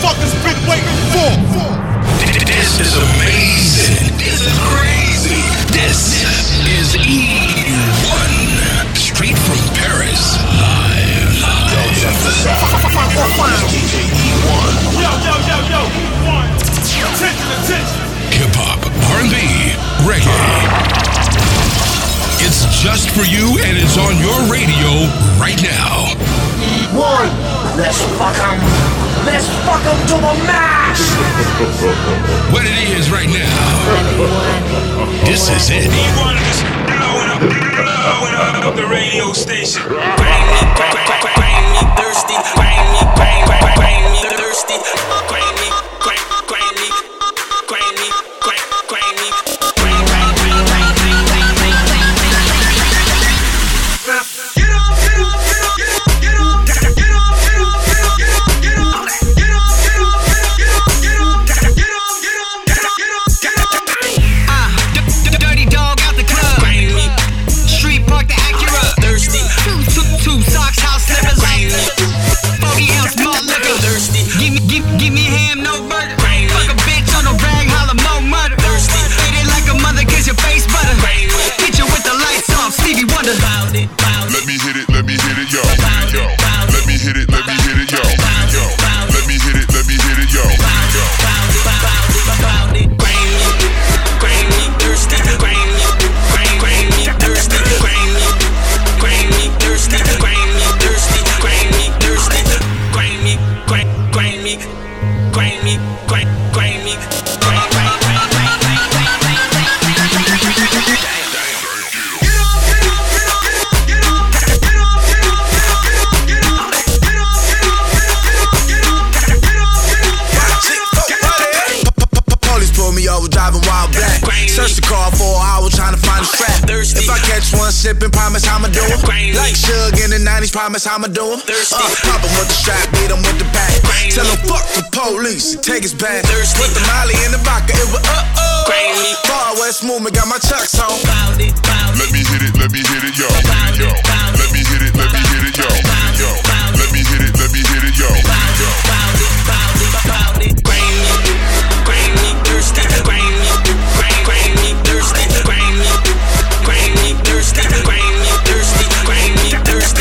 motherfuckers been waiting for. This is amazing. This is crazy. This is E1 straight from Paris, live. Yo, check this out. DJ E1. Yo, E1. Attention. Hip hop, R&B, reggae. It's just for you, and it's on your radio right now. E1, let's fuck 'em to the max. What it is right now, this is it. E1 is blowing up the radio station. Bang me thirsty, bang me thirsty, bang me. Promise I'ma do him. Pop him with the strap, beat him with the bat. Tell him fuck the police, take his bag. With the Molly and the vodka, it was uh-oh. Far West movement, got my chucks on. Let me hit it, yo. Let me hit it, yo. Let me hit it, yo. Grimy, thirsty, grimy, thirsty, grimy, thirsty,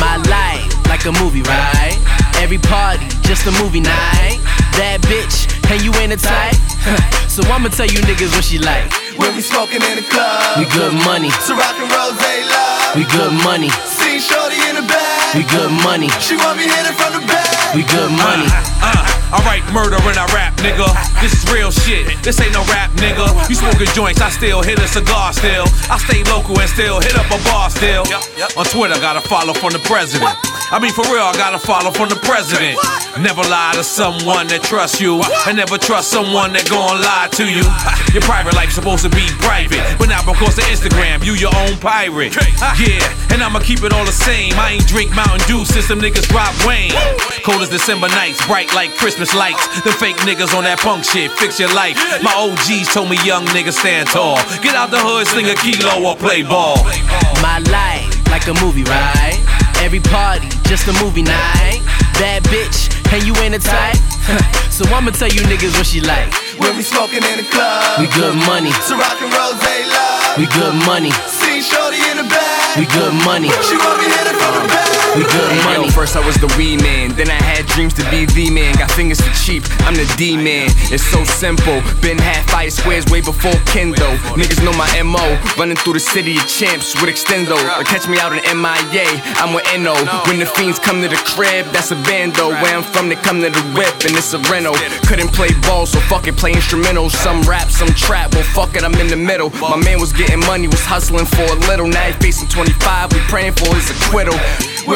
My life, like a movie, right? Every party, just a movie night. That bitch, and you ain't a type. So I'ma tell you niggas what she like. When we smoking in the club, we good money. So rockin' rose love, we good money. See shorty in the bag, we good money. She want me hit it from the back, we good money. I write murder and I rap, nigga. This is real shit, this ain't no rap, nigga. You smoking joints, I still hit a cigar still. I stay local and still hit up a bar still. On Twitter, gotta follow from the president. I mean, for real, I gotta follow from the president. Never lie to someone that trusts you. And never trust someone that gon' lie to you. Your private life's supposed to be private. But now, because of Instagram, you your own pirate. Yeah, and I'ma keep it all the same. I ain't drink Mountain Dew since them niggas robbed Wayne. Cold as December nights, bright like Christmas. Christmas lights than fake niggas on that punk shit. Fix your life. My OGs told me young niggas stand tall. Get out the hood, sling a kilo or play ball. My life like a movie, right? Every party, just a movie night. Bad bitch, and you ain't a type. So I'ma tell you niggas what she like. When we smoking in the club, we good money. Ciroc and Rosé love, we good money. See shorty in the bag, we good money. She want me hit it from the back. We good money. First I was the weed man, then I had dreams to be the man. Got fingers for cheap, I'm the D man. It's so simple, been half five squares way before Kendo. Niggas know my MO, running through the city of champs with extendo. Or catch me out in MIA, I'm with NO. When the fiends come to the crib, that's a bando. Where I'm from, they come to the whip and it's a reno. Couldn't play ball, so fuck it, play instrumentals. Some rap, some trap, well fuck it, I'm in the middle. My man was getting money, was hustling for a little. Now he facing 25, we praying for his acquittal.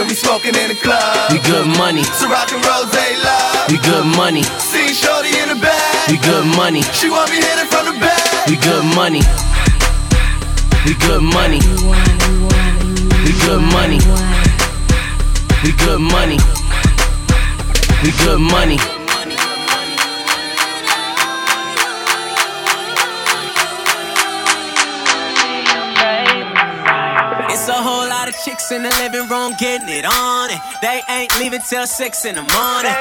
We smoking in the club, we good money. Ciroc and Rosé love, we good money. See shorty in the bag, we good money. She want me hit it from the back, we good money. We good money. We good money. We good money. We good money. It's a whole lot of chicks in the living room getting it on, and they ain't leaving till 6 in the morning.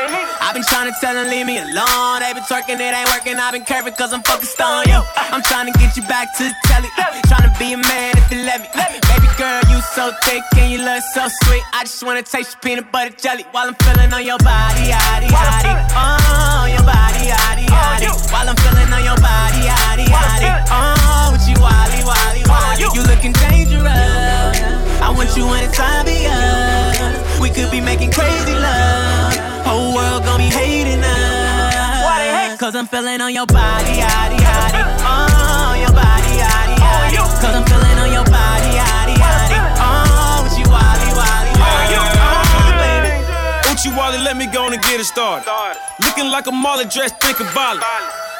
I've been trying to tell them leave me alone. They been twerking, it ain't working. I've been curving cause I'm focused on you. I'm trying to get you back to the telly, trying to be a man if you let me. Baby girl, you so thick and you look so sweet. I just wanna taste your peanut butter jelly while I'm feeling on your body, hottie, hottie. Oh, your body, hottie, hottie. While I'm feeling on your body, hottie, hottie. Oh, with you, wally, wally, wally. You looking dangerous. I want you when it's obvious. We could be making crazy love. Whole world gon' be hating us. Cause I'm feeling on your body, hottie, hottie. Oh, your body, hottie, hottie. Cause I'm feeling on your body, hottie, hottie. Oh, with you, wally, wally, wally. Oh, baby. Uchi Wally, let me go on and get it started. Looking like a molly dressed, think of Bali.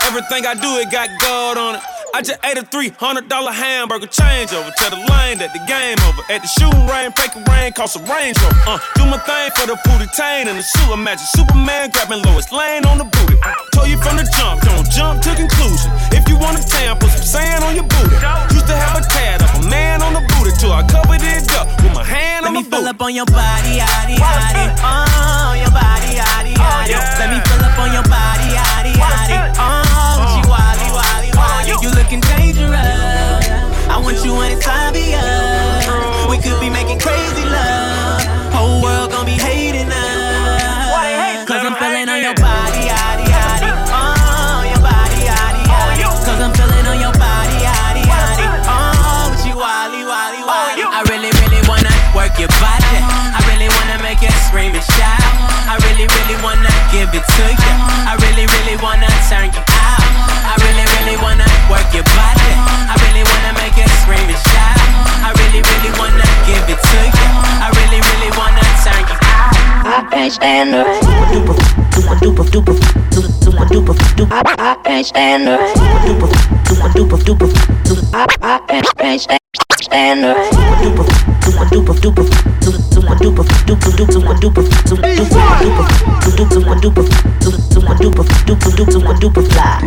Everything I do, it got gold on it. I just ate a $300 hamburger, change over to the lane that the game over. At the shooting rain, fake rain, cost a Range Rover. Do my thing for the booty, tain in the shoe. Imagine Superman grabbing Lois Lane on the booty. Told you from the jump, don't jump to conclusion. If you want a tan, put some sand on your booty. Used to have a tad of a man on the booty till I covered it up with my hand. Let on the booty. Let me fill up on your body, hottie, hottie. Oh, your body, hottie, hottie. Let me fill up on your body, hottie, hottie. Oh, she wally, wally, wally. You looking dangerous. I want you when it's obvious. We could be making crazy love. Whole world gon' be hating us. Cause I'm feeling on your body, hottie, hottie. Oh, your body, hottie, hottie. Cause I'm feeling on your body, hottie, hottie. Oh, with you, wally, wally, wally. I really, really wanna work your body. I really wanna make you scream and shout. I really, really wanna give it to you. I really, really wanna turn you out. I really, really wanna work your body. I really wanna make it scream and shout. I really, really wanna give it to you. I really, really wanna turn you out. I can't stand the rain. Super duper, duper, super duper, duper. I can't stand the rain. Super duper, duper, duper. I can't stand the rain. Super duper, duper, super duper, duper, duper, duper, duper, duper, duper, duper, duper, duper, fly.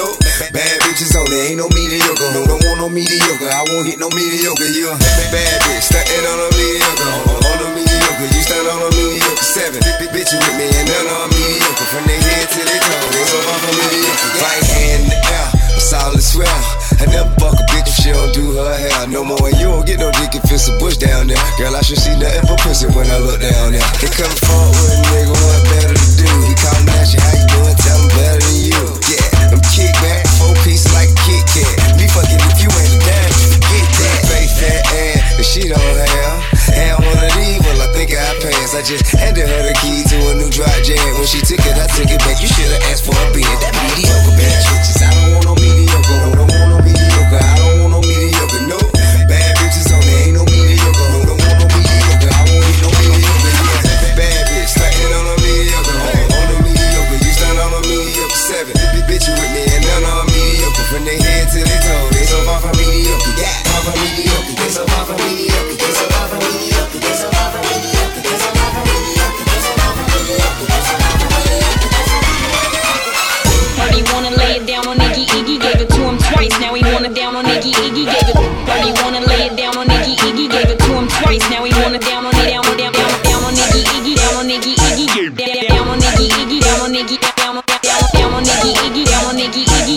Nope. Bad bitches on there, ain't no mediocre. No, don't want no mediocre. I won't hit no mediocre. Yeah. Bad bitch, stand on a mediocre. On a mediocre, you stand on a mediocre. Seven bitch with me, and none on mediocre. From their head to their toes, they so far from mediocre. Right hand in the air, I'm solid swell. I never fuck a bitch if she don't do her hair no more. And you don't get no dick if it's a bush down there. Girl, I should see nothing but pussy when I look down there. They come forward with a nigga, what better to do? He call me at you, how you doing? Tell him better than you. Yeah, I'm kick back, 4-piece like a Kit Kat. Me fucking if you ain't a dime, you forget that. Face that ass that she don't have. And one of these, well, I think I pass. I just handed her the key to a new dry jam. When she took it, I took it back. You should've asked for a bid. That mediocre bad bitches. I don't want no mediocre. I don't want no mediocre. I don't want no mediocre. No bad bitches on there, ain't no mediocre. I don't want no mediocre. I won't eat no mediocre. Yeah. Bad bitch, standing on a mediocre. On a mediocre, you stand on a mediocre. Seven bitch you with me, and none on mediocre. From their head to their toe, they so far from mediocre. Yeah, far from mediocre. They so far from mediocre. They so far from mediocre. They so far from mediocre. They so far from mediocre. They so far from mediocre. They so far from mediocre. Heard he wanna lay it down on Iggy. Iggy gave it to him twice. Now he wanna down on Iggy. Iggy gave it. Heard he wanna lay it down on Iggy. Iggy gave it to him twice. Now he wanna down on it. Down on Iggy. Iggy down on Iggy. Iggy down on Iggy. Iggy down on Iggy. Down on Iggy. Iggy down on Iggy. Iggy.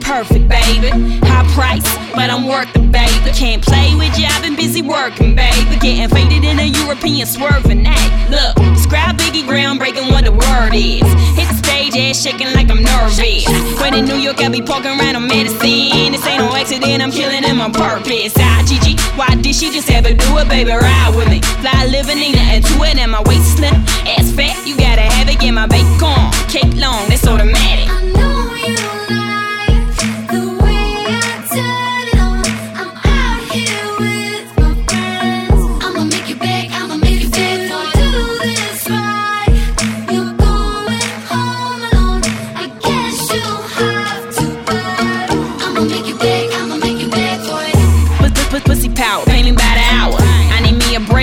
Perfect, baby. High price, but I'm worth it, baby. Can't play with you, I've been busy working, baby. Getting faded in a European swerving act. Look, describe Biggie groundbreaking what the word is. Hit the stage, ass shaking like I'm nervous. When in New York, I be poking around on medicine. This ain't no accident, I'm killing him on purpose. IGG, why did she just ever do it, baby? Ride with me. Fly living, ain't nothing to it, and my waist slim. Ass fat, you gotta have it, get my bacon. Cake long, that's automatic. I know you.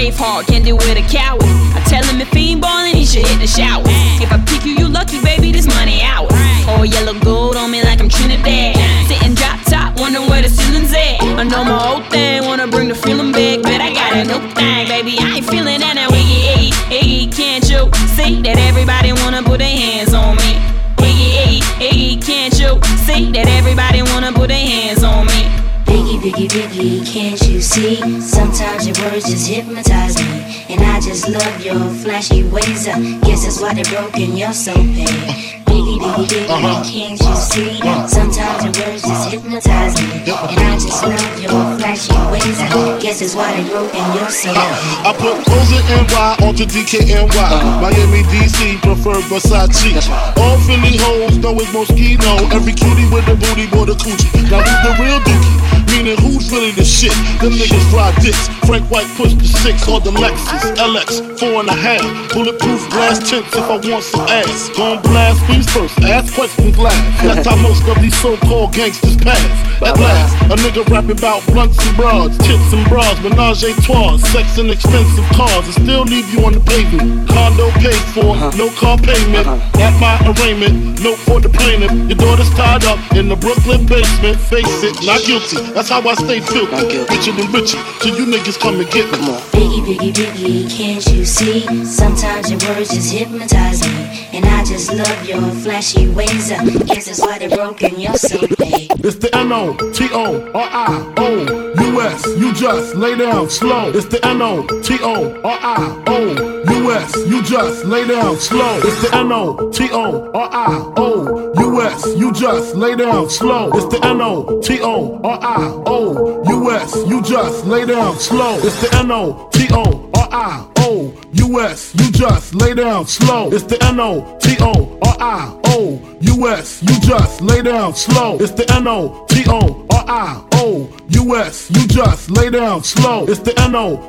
Braveheart, can't deal with a coward. I tell him if he ain't ballin', he should hit the shower. If I pick you, you lucky, baby, this money out. All yellow gold on me like I'm Trinidad. Sitting drop top, wondering where the ceiling's at. I know my old thing, wanna bring the feeling back. But I got a new thing, baby, I ain't feeling that now. Iggy, Iggy, can't you see that everybody wanna put their hands on me? Iggy, Iggy, can't you see that everybody wanna put their hands on me? Biggie, Biggie, can't you see? Sometimes your words just hypnotize me. And I just love your flashy ways. I guess that's why they broke and you're so bad. Biggie, Biggie, Biggie, can't you see? Sometimes your words just hypnotize me. And I just love your flashy ways. I guess that's why they broke and you're so bad. I put Rosa NY onto DKNY. Miami, DC, prefer Versace. All Philly hoes know it's Moschino. Every cutie with the booty, boy, the coochie. Now who's the real dookie? Meaning who's really the shit? Them niggas fly dicks. Frank White pushed the six on the Lexus LX 4.5. Bulletproof glass tips if I want some ass. Gon' blast these first. Ask questions last. That's how most of these so-called gangsters pass. At last, a nigga rapping about blunts and broads, tits and bras, menage a trois, sex and expensive cars, and still leave you on the pavement. Condo paid for, no car payment. At my arraignment, note for the plaintiff. Your daughter's tied up in the Brooklyn basement. Face it, not guilty. That's how I stay filthy, richer than richer, till you niggas come and get me. Biggie, Biggie, Biggie, can't you see? Sometimes your words just hypnotize me. And I just love your flashy ways. I guess that's why they broke and you're so big. It's the N-O-T-O-R-I-O-U-S. You just lay down slow. It's the N-O-T-O-R-I-O-U-S. You just lay down slow. It's the N-O-T-O-R-I-O-U-S. You just lay down slow. It's the N-O-T-O-R-I-O-U-S. O-U-S, you just lay down slow. It's the N-O-T-O-R-I-O U.S., you just lay down slow. It's the N-O-T-O-R-I-O-U-S, you just lay down slow. It's the N-O-T-O-R-I-O-U-S, you just lay down slow. It's the N-O-T-O-R-I-O.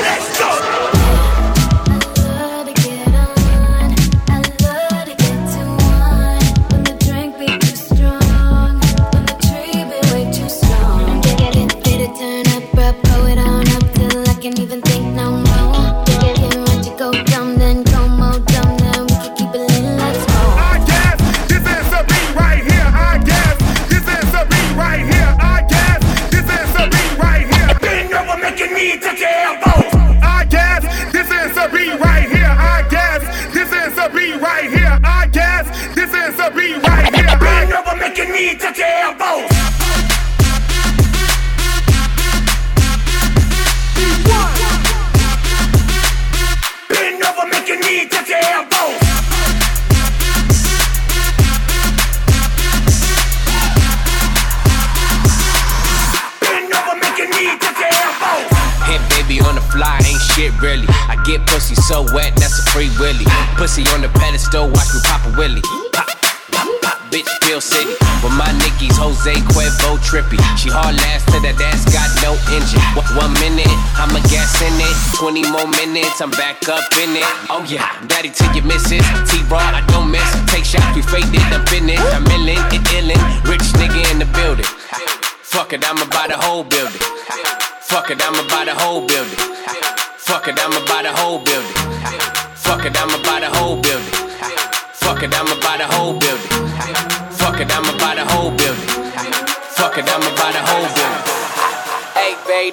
Let's go! Can't even think no more. Can't let you go dumb, then go more dumb, then we can keep it lit. Let's go. I guess this is a beat right here. I guess this is a beat right here. I guess this is a beat right here. Bend over, making me touch your elbows. I guess this is a beat right here. I guess this is a beat right here. I guess this is a beat right here. Bend over, making me touch your elbows. On the fly, ain't shit really. I get pussy so wet, that's a free willy. Pussy on the pedestal, watch me pop a willy. Pop, pop, pop, bitch, Bill City. But my Nicky's Jose Cuervo trippy. She hard last to that ass, got no engine. 1 minute, I'ma gas in it. 20 more minutes, I'm back up in it. Oh yeah, daddy till you miss it. T-Raw, I don't miss. Take shots, we faded up in it. I'm illin', it illin'. Rich nigga in the building. Fuck it, I'ma buy the whole building. Fuck it, I'ma buy the whole building. Fuck it, I'ma buy the whole building. Fuck it, I'ma buy the whole building. Fuck it, I'ma buy the whole building. Fuck it, I'ma buy the whole building. Fuck it, I'ma buy the whole building. Hey babe,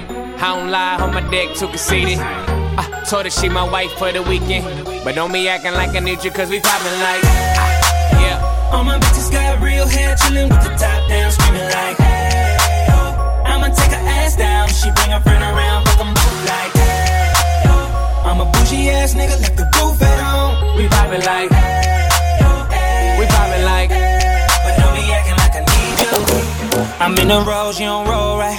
I don't lie, on my dick too conceited. I told her she my wife for the weekend. But don't be acting like I need you, cause we poppin' like yeah. All my bitches got real hair, chillin' with the top down, screamin' like, hey, oh. I'ma take her ass down, she bring her friend around, fuck them both like, hey, oh. I'm a bougie ass nigga, left the roof at home. We vibin' like, hey, oh, hey, we vibin' like, hey, but don't be actin' like I need you. I'm in the rose, you don't roll right.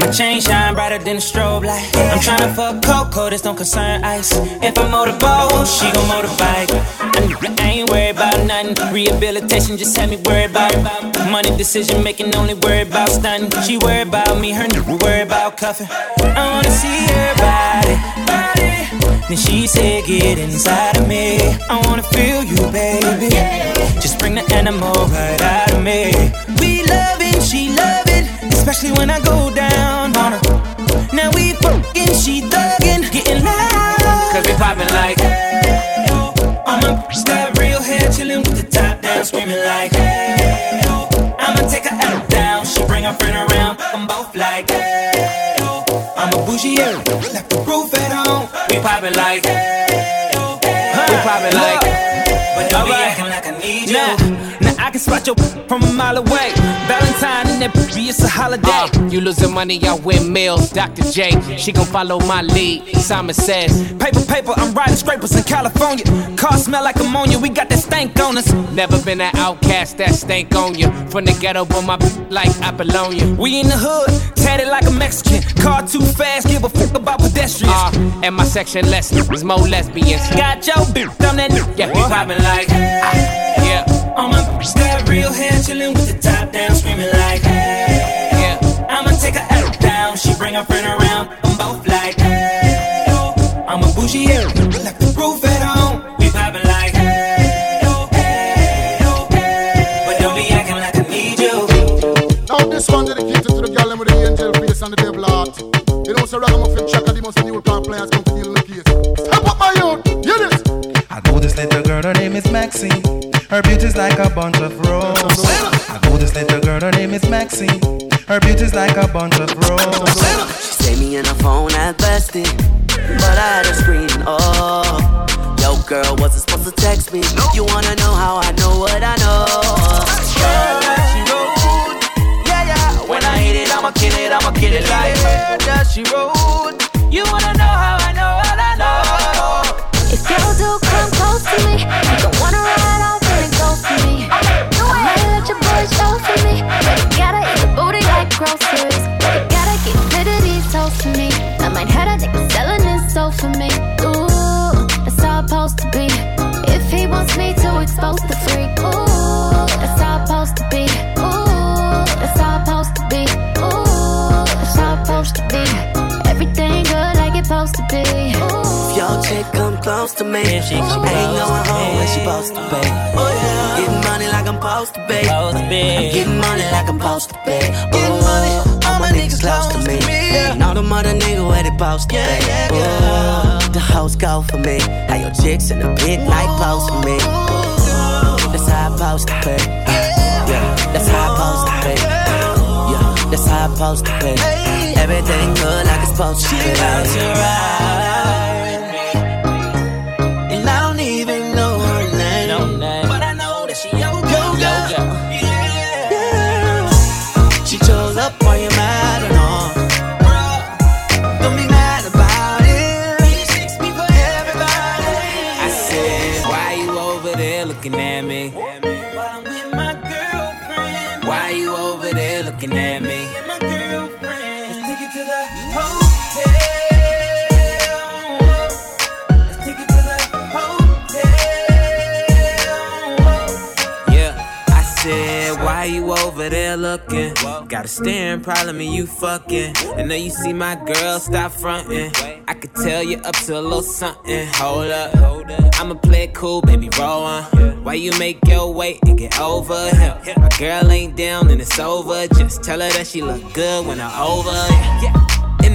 My chain shine brighter than a strobe light. I'm tryna fuck Coco, this don't concern ice. If I motorboat, she gon' motorbike. I ain't worried about nothing. Rehabilitation just had me worried about it. Money decision making, only worried about stunning. She worried about me, her nigga worried about cuffing. I wanna see her body. Then she said, get inside of me. I wanna feel you, baby. Just bring the animal right out of me. We love it, she love it. Especially when I go down on her. Now we fucking, she thuggin', getting loud. Cause we poppin' like I'ma got real hair, chillin' with the top down, screamin' like, hey, oh. I'ma take her out down, she bring her friend around, fuck them both like, hey, oh. I'm a bougie, left the roof at home. We poppin' like, hey, oh, hey, we poppin' like, hey, but don't be actin' like I need you. Now I can spot your from a mile away. Valentine and that bitch, it's a holiday. You losing money, I win meals. Dr. J, she gon' follow my lead. Simon says, paper, paper, I'm riding scrapers in California. Car smell like ammonia, we got that stank on us. Never been an outcast, that stank on you. From the ghetto, but my bitch like Apollonia. We in the hood, tatted like a Mexican. Car too fast, give a fuck about pedestrians. And my section less, is more lesbians. Got your bitch, I'm that nigga. Yeah, we poppin' like, yeah. On my bitch got real hair, chillin' with the top down, screamin' like, hey, oh. Yeah. I'ma take her out down, she bring her friend around, I'm both like, hey, oh. I'm a bougie, left the roof at home, we poppin' like, hey, oh, hey, but don't be actin' like I need you. Now this one dedicated to the girl with the angel face and the devil heart. You know, so ragamuffin checker, the most new car players come to deal in the case. Step up my youth, hear this. I know this little girl, her name is Maxine. Her beauty's like a bunch of roses. I know this little girl, her name is Maxine. Her beauty's like a bunch of roses. Say me in a phone, I busted, but I had a screen. Oh, yo, girl, wasn't supposed to text me. You wanna know how I know what I know? Girl, she rode, yeah, yeah. When I hit it, I'ma kill it, I'ma kill it like that. She rode. You wanna know how I know what I know? If girls do come close to me, you don't wanna ride off and then go to me. I might let your boy show for me, but you gotta eat the booty like groceries. You gotta keep rid of these toes for me. I might have a nigga selling his soul for me. Ooh, that's how it's supposed to be. If he wants me to expose the freak. Ooh, that's how it's supposed to be. Ooh, that's how it's supposed to be. Ooh, that's how it's supposed to be. Everything good like it's supposed to be. If your chick come close to me, she ain't going home when she supposed to be. Oh yeah, getting money like I'm supposed to be. I'm getting money like I'm supposed to be. Getting money. All my niggas close to me, yeah. And all them other niggas where they supposed to be. The hoes go for me. Now your chicks in the pit like post for me. That's how I supposed to pay. That's how I supposed to pay. That's how I supposed to pay. Everything good like it's supposed to be. She about to ride, and I don't even know her name, but I know that she yo. She chose up for you, mad or not. Don't be mad about it. She takes me for everybody. I said, why you over there looking at me? While I'm with my girlfriend. Why you over there looking at me? My girlfriend. Let's take it to the hotel. Let's take it to the hotel. Yeah, I said, why you over there looking? Got a staring problem and you fucking. I know you see my girl, stop fronting. I could tell you up to a little something. Hold up, I'ma play it cool, baby, roll on. Why you make your way and get over here? My girl ain't down and it's over. Just tell her that she look good when I'm over. In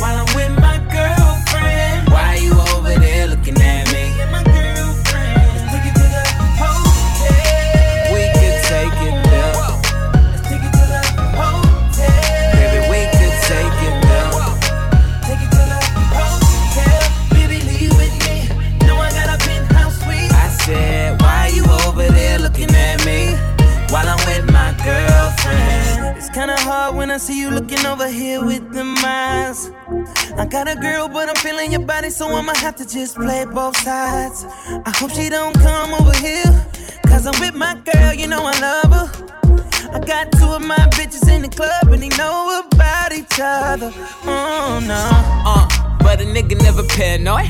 While I'm with my girlfriend. Why you over there looking at me? My girlfriend. Let's take it to the hotel. We could take it there. Let's take it to the hotel. Baby, we could take it there. Take it to the hotel. Baby, leave with me. Why you over there looking at me while I'm with my girlfriend? It's kinda hard when I see you looking over here with them eyes. I got a girl, but I'm feeling your body, so I'ma have to just play both sides. I hope she don't come over here, cause I'm with my girl, you know I love her. I got two of my bitches in the club, and they know about each other. Oh no. But a nigga never paranoid.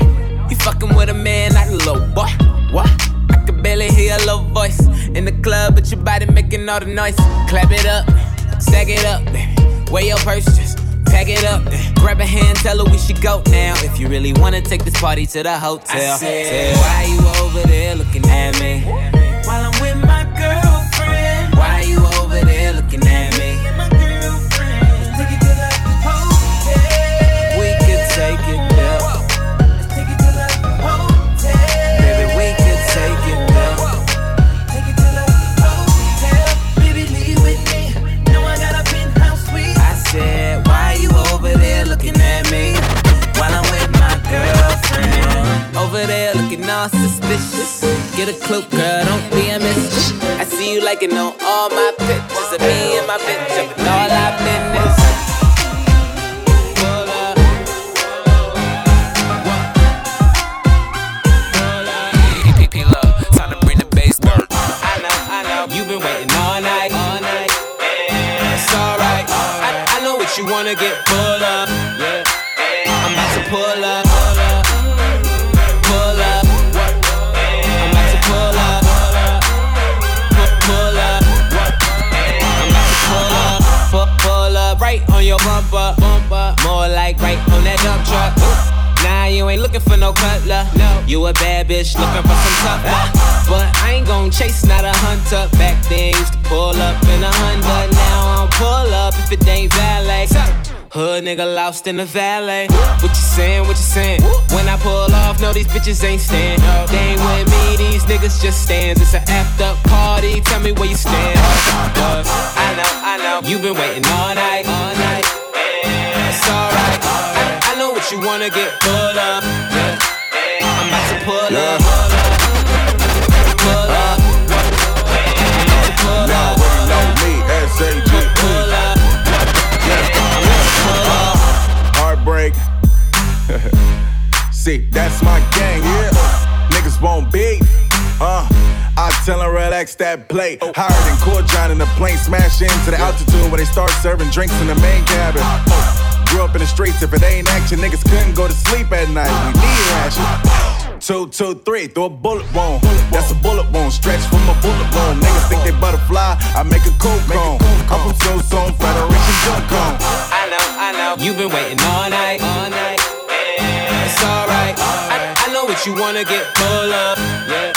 You fucking with a man like a little boy. What? I could barely hear a low voice in the club, but your body making all the noise. Clap it up, stack it up, baby. Weigh your purse, just pack it up, baby. Grab a hand, tell her we should go now. If you really wanna take this party to the hotel. I said, why you over there looking at me? While I'm with my girlfriend. Why you over there looking at me? My girlfriend. Let's take it to the hotel. We could take it there. Over there looking all suspicious. Get a clue, girl, don't be a miss. I see you liking on all my pictures of me and my bitch up in all our business. PP love, time to bring the bass down. I know, you've been waiting all night. It's alright, I know what you wanna get full of. I'm about to pull up. Your bumper, more like right on that dump truck. Nah, you ain't looking for no cutler. No, you a bad bitch looking for some tough love. But I ain't gon' chase, not a hunter. Back then used to pull up in a Honda. Now I don't pull up if it ain't valet. Hood nigga lost in the valet. What you saying, what you saying? When I pull off, no, these bitches ain't stand. They ain't with me, these niggas just stands. It's an effed up party, tell me where you stand. I know, you been waiting all night. It's alright, I know what you wanna get full up. I'm about to pull up. Pull up. Pull up. Now me, S-A-G. Pull up. Heartbreak. See, that's my gang, yeah. Niggas won't beef. I tell him relax that plate. Higher than Cool John in the plane. Smash into the altitude when they start serving drinks in the main cabin. Grew up in the streets, if it ain't action, niggas couldn't go to sleep at night. We need action. 2, 2, 3, throw a bullet wound. That's a bullet wound, stretch from a bullet wound. Niggas think they butterfly, I make a cool cone. I'm from Tucson, Federation Silicone. I know, you've been waiting all night. It's alright, I know what you wanna get full of.